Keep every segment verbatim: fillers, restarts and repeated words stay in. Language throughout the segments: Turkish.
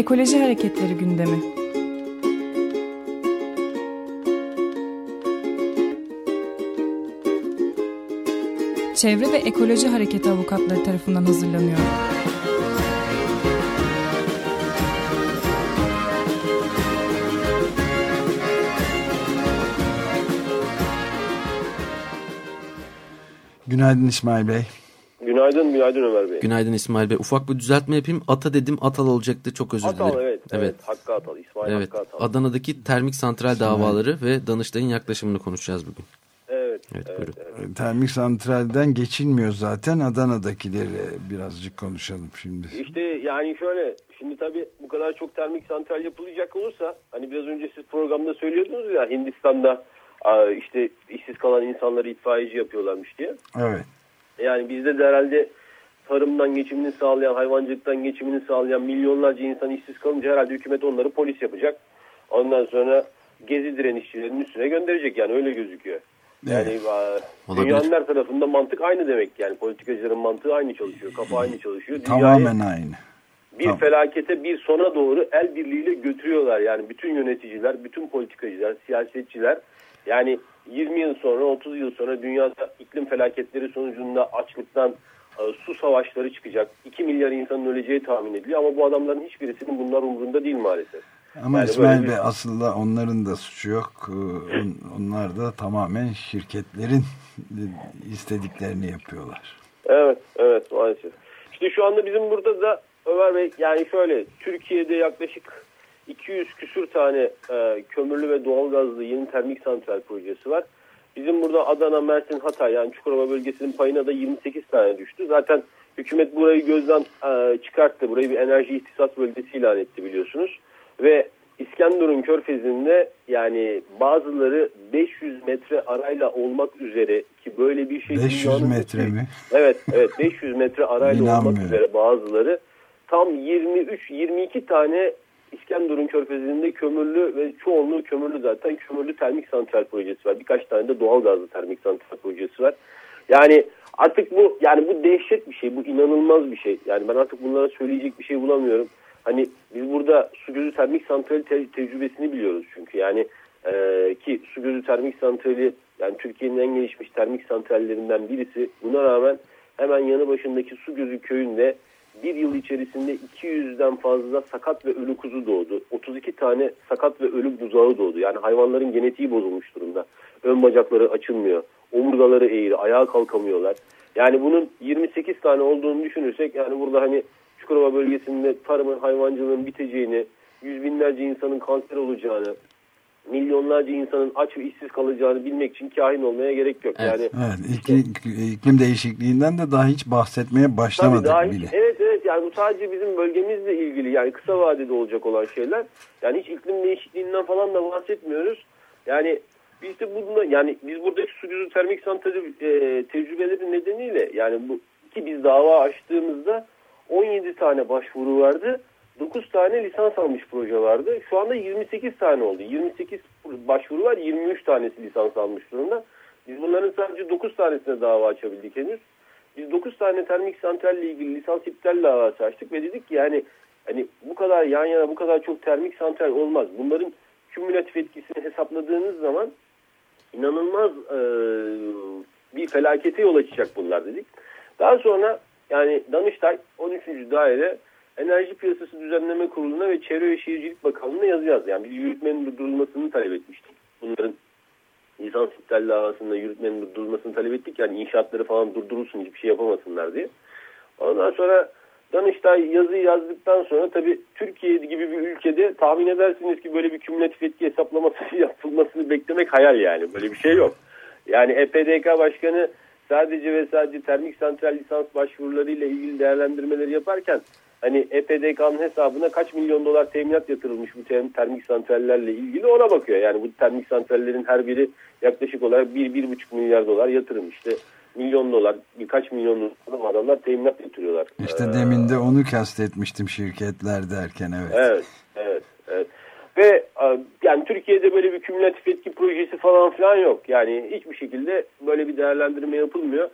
Ekoloji Hareketleri gündemi. Çevre ve Ekoloji Hareketi avukatları tarafından hazırlanıyor. Günaydın İsmail Bey. Günaydın, günaydın Ömer Bey. Günaydın İsmail Bey. Ufak bir düzeltme yapayım. Ata dedim, Atal olacaktı. Çok özür dilerim. Atal, evet, evet. Evet. Hakkı Atal, İsmail evet. Hakkı Atal. Adana'daki termik santral İsmail. davaları ve Danıştay'ın yaklaşımını konuşacağız bugün. Evet, evet, evet, evet. Termik santralden geçilmiyor zaten. Adana'dakileri birazcık konuşalım şimdi. İşte yani şöyle, şimdi tabii bu kadar çok termik santral yapılacak olursa, hani biraz önce siz programda söylüyordunuz ya, Hindistan'da işte işsiz kalan insanları itfaiyeci yapıyorlarmış diye. Evet. Yani bizde de herhalde tarımdan geçimini sağlayan, hayvancılıktan geçimini sağlayan milyonlarca insan işsiz kalınca herhalde hükümet onları polis yapacak. Ondan sonra gezi direnişçilerinin üstüne gönderecek, yani öyle gözüküyor. Yani evet. Dünyanın her tarafında mantık aynı demek, yani politikacıların mantığı aynı çalışıyor, kafa aynı çalışıyor. Tamamen aynı. Bir tamam. felakete, bir sona doğru el birliğiyle götürüyorlar, yani bütün yöneticiler, bütün politikacılar, siyasetçiler. Yani yirmi yıl sonra, otuz yıl sonra dünyada iklim felaketleri sonucunda açlıktan e, su savaşları çıkacak. iki milyar insanın öleceği tahmin ediliyor ama bu adamların hiçbirisinin bunlar umurunda değil maalesef. Ama yani İsmail bir... Bey aslında onların da suçu yok. Onlar da tamamen şirketlerin istediklerini yapıyorlar. Evet, evet maalesef. İşte şu anda bizim burada da Ömer Bey, yani şöyle, Türkiye'de yaklaşık iki yüz küsür tane e, kömürlü ve doğalgazlı yeni termik santral projesi var. Bizim burada Adana, Mersin, Hatay, yani Çukurova bölgesinin payına da yirmi sekiz tane düştü. Zaten hükümet burayı gözden e, çıkarttı. Burayı bir enerji ihtisas bölgesi ilan etti biliyorsunuz. Ve İskenderun Körfezi'nde yani bazıları beş yüz metre arayla olmak üzere, ki böyle bir şey... beş yüz metre mi? Evet, evet, beş yüz metre arayla olmak üzere bazıları. Tam yirmi üç yirmi iki tane İskenderun Körfezi'nde kömürlü ve çoğunluğu kömürlü zaten kömürlü termik santral projesi var. Birkaç tane de doğal gazlı termik santral projesi var. Yani artık bu, yani bu dehşet bir şey, bu inanılmaz bir şey. Yani ben artık bunlara söyleyecek bir şey bulamıyorum. Hani biz burada su gözü termik santrali te- tecrübesini biliyoruz çünkü yani e, ki su gözü termik santrali yani Türkiye'nin en gelişmiş termik santrallerinden birisi. Buna rağmen hemen yanı başındaki su gözü köyünde bir yıl içerisinde iki yüzden fazla sakat ve ölü kuzu doğdu. otuz iki tane sakat ve ölü buzağı doğdu. Yani hayvanların genetiği bozulmuş durumda. Ön bacakları açılmıyor. Omurgaları eğri. Ayağa kalkamıyorlar. Yani bunun yirmi sekiz tane olduğunu düşünürsek, yani burada hani Çukurova bölgesinde tarımın, hayvancılığın biteceğini, yüz binlerce insanın kanser olacağını, milyonlarca insanın aç ve işsiz kalacağını bilmek için kahin olmaya gerek yok. Evet, yani evet, iklim, iklim değişikliğinden de daha hiç bahsetmeye başlamadık hiç, bile. Evet evet, yani bu sadece bizim bölgemizle ilgili, yani kısa vadede olacak olan şeyler. Yani hiç iklim değişikliğinden falan da bahsetmiyoruz. Yani biz de bununla, yani biz buradaki su gözü termik santrali e, tecrübeleri nedeniyle, yani bu ki biz dava açtığımızda on yedi tane başvuru vardı. dokuz tane lisans almış proje vardı. Şu anda yirmi sekiz tane oldu. yirmi sekiz başvuru var. yirmi üç tanesi lisans almış durumda. Biz bunların sadece dokuz tanesine dava açabildik henüz. Biz dokuz tane termik santralle ilgili lisans iptal davası açtık ve dedik ki yani hani bu kadar yan yana bu kadar çok termik santral olmaz. Bunların kümülatif etkisini hesapladığınız zaman inanılmaz e, bir felakete yol açacak bunlar dedik. Daha sonra yani Danıştay on üçüncü daire Enerji Piyasası Düzenleme Kurulu'na ve Çevre ve Şehircilik Bakanlığı'na yazı yazdı. Yani biz yürütmenin durdurulmasını talep etmiştik. Bunların lisans iptal davasında yürütmenin durdurulmasını talep ettik. Yani inşaatları falan durdurulsun, hiçbir şey yapamasınlar diye. Ondan sonra Danıştay yazıyı yazdıktan sonra tabii Türkiye gibi bir ülkede tahmin edersiniz ki böyle bir kümülatif etki hesaplaması yapılmasını beklemek hayal yani. Böyle bir şey yok. Yani E P D K Başkanı sadece ve sadece termik santral lisans başvurularıyla ilgili değerlendirmeleri yaparken hani E P D K'nın hesabına kaç milyon dolar teminat yatırılmış bu termik santrallerle ilgili, ona bakıyor. Yani bu termik santrallerin her biri yaklaşık olarak bir bir buçuk milyar dolar yatırım, işte milyon dolar, birkaç milyon dolar adamlar teminat yatırıyorlar. İşte ee, demin de onu kastetmiştim şirketler derken, evet. Evet, evet, evet. Ve yani Türkiye'de böyle bir kümülatif etki projesi falan filan yok. Yani hiçbir şekilde böyle bir değerlendirme yapılmıyor.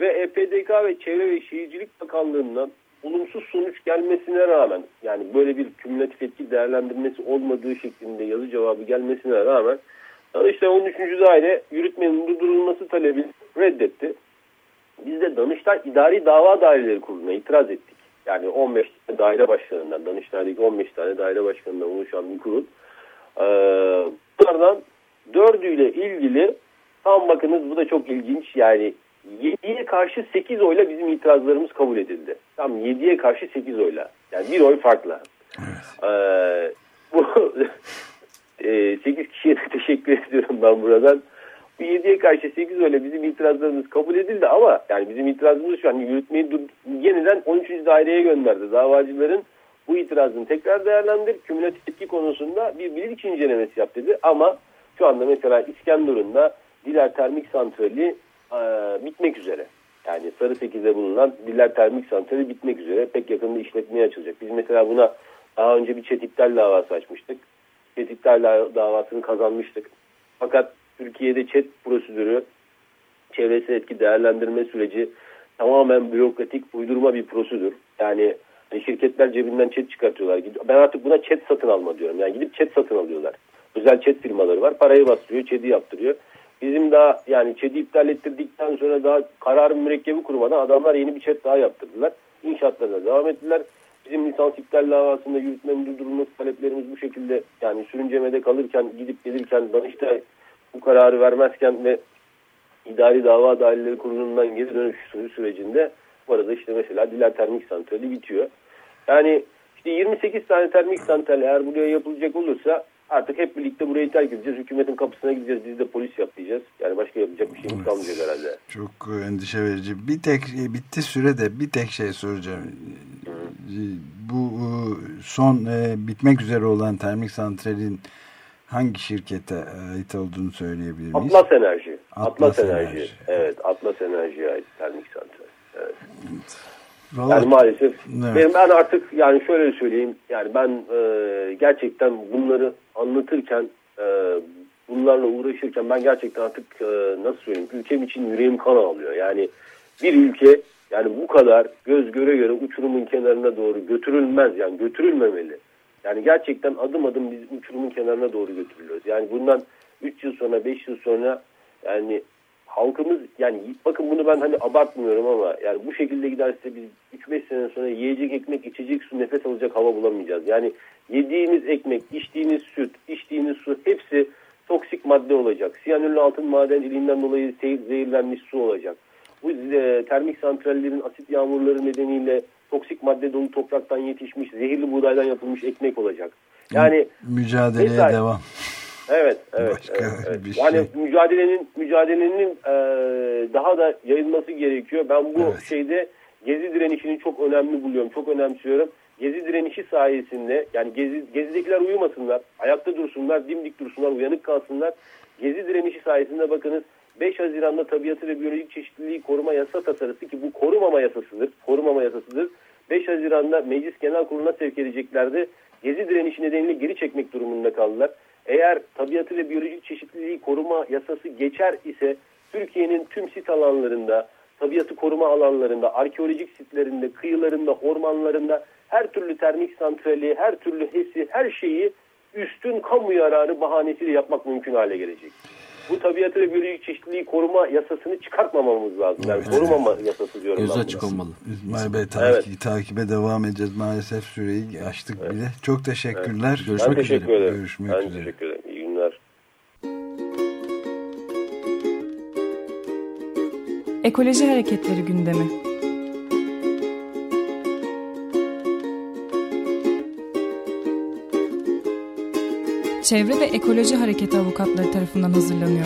Ve E P D K ve Çevre ve Şehircilik Bakanlığı'ndan olumsuz sonuç gelmesine rağmen, yani böyle bir kümülatif etki değerlendirmesi olmadığı şeklinde yazı cevabı gelmesine rağmen Danıştay on üçüncü daire yürütmenin durdurulması talebini reddetti. Biz de Danıştay İdari Dava Daireleri Kurulu'na itiraz ettik. Yani on beş tane daire başkanından, Danıştay'daki on beş tane daire başkanından oluşan bir kurul. Ee, bunlardan dördüyle ilgili, tam bakınız bu da çok ilginç, yani yediye karşı sekiz oyla bizim itirazlarımız kabul edildi. Tam yediye karşı sekiz oyla. Yani bir oy farkla. Evet. Ee, bu sekiz kişiye de teşekkür ediyorum ben buradan. Bu yediye karşı sekiz oyla bizim itirazlarımız kabul edildi ama yani bizim itirazımız şu an yürütmeyi yeniden on üçüncü daireye gönderdi. Davacıların bu itirazını tekrar değerlendir. Kümülatif etki konusunda bir bilirkişi incelemesi yap dedi. Ama şu anda mesela İskenderun'da Diler Termik Santrali bitmek üzere. Yani Sarı Pekir'de bulunan Diler Termik Santrali bitmek üzere. Pek yakında işletmeye açılacak. Biz mesela buna daha önce bir çetikler davası açmıştık. Çetikler davasını kazanmıştık. Fakat Türkiye'de çet prosedürü, çevresel etki değerlendirme süreci tamamen bürokratik, uydurma bir prosedür. Yani şirketler cebinden çet çıkartıyorlar. Ben artık buna çet satın alma diyorum. Yani gidip çet satın alıyorlar. Özel çet firmaları var. Parayı bastırıyor, çeti yaptırıyor. Bizim daha yani ÇED'i iptal ettirdikten sonra daha kararın mürekkebi kurumadan adamlar yeni bir ÇED daha yaptırdılar. İnşaatlarına devam ettiler. Bizim lisans iptal davasında yürütmenin durdurulması taleplerimiz bu şekilde, yani sürüncemede kalırken, gidip gelirken, Danıştay bu kararı vermezken ve idari dava daireleri kurulundan geri dönüş sürecinde bu arada işte mesela Diler Termik Santrali bitiyor. Yani işte yirmi sekiz tane termik santral eğer buraya yapılacak olursa artık hep birlikte burayı terk edeceğiz. Hükümetin kapısına gideceğiz. Biz de polis yapacağız. Yani başka yapacak bir şeyimiz evet. kalmayacak herhalde. Çok endişe verici. Bir tek bitti sürede bir tek şey soracağım. Evet. Bu son bitmek üzere olan termik santralin hangi şirkete ait olduğunu söyleyebilir miyiz? Atlas Enerji. Atlas, Atlas Enerji. Enerji. Evet. Atlas Enerji'ye ait termik santral. Evet. Evet. Vallahi, yani maalesef evet. ben artık yani şöyle söyleyeyim, yani ben e, gerçekten bunları anlatırken e, bunlarla uğraşırken ben gerçekten artık e, nasıl söyleyeyim, ülkem için yüreğim kan ağlıyor. Yani bir ülke yani bu kadar göz göre göre uçurumun kenarına doğru götürülmez, yani götürülmemeli. Yani gerçekten adım adım biz uçurumun kenarına doğru götürülüyoruz. Yani bundan üç yıl sonra beş yıl sonra yani halkımız, yani bakın bunu ben hani abartmıyorum ama yani bu şekilde giderse biz üç beş sene sonra yiyecek ekmek, içecek su, nefes alacak hava bulamayacağız. Yani yediğiniz ekmek, içtiğiniz süt, içtiğiniz su hepsi toksik madde olacak. Siyanürlü altın madenciliğinden dolayı zehirlenmiş su olacak. Bu e, termik santrallerin asit yağmurları nedeniyle toksik madde dolu topraktan yetişmiş, zehirli buğdaydan yapılmış ekmek olacak. Yani mücadeleye mesela, devam. Evet, evet. evet, evet. Yani şey. mücadelenin mücadelenin e, daha da yayılması gerekiyor. Ben bu evet. şeyde Gezi direnişini çok önemli buluyorum, çok önemsiyorum. Gezi direnişi sayesinde, yani Gezi, Gezi'dekiler uyumasınlar, ayakta dursunlar, dimdik dursunlar, uyanık kalsınlar. Gezi direnişi sayesinde bakınız beş Haziran'da Tabiatı ve Biyolojik Çeşitliliği Koruma Yasa Tasarısı, ki bu korumama yasasıdır, korumama yasasıdır. beş Haziran'da Meclis Genel Kurulu'na sevk edeceklerdi. Gezi direnişi nedeniyle geri çekmek durumunda kaldılar. Eğer tabiatı ve biyolojik çeşitliliği koruma yasası geçer ise Türkiye'nin tüm sit alanlarında, tabiatı koruma alanlarında, arkeolojik sitlerinde, kıyılarında, ormanlarında her türlü termik santrali, her türlü HES'i, her şeyi üstün kamu yararı bahanesiyle yapmak mümkün hale gelecek. Bu tabiatı ve biyolojik çeşitliliği koruma yasasını çıkartmamamız lazım. Yani evet. korumama yasası diyorum. Göz açık biraz. olmalı. İsmail Bey takip, evet. takibe devam edeceğiz. Maalesef süreyi açtık evet. bile. Çok teşekkürler. Evet. Görüşmek ben teşekkür üzere. Ederim. Görüşmek ben üzere. Teşekkür ederim. İyi günler. Ekoloji Hareketleri gündemi. Çevre ve Ekoloji Hareketi avukatları tarafından hazırlanıyor.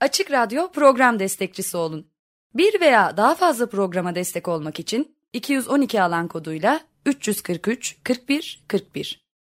Açık Radyo program destekçisi olun. Bir veya daha fazla programa destek olmak için iki yüz on iki alan koduyla üç yüz kırk üç kırk bir kırk bir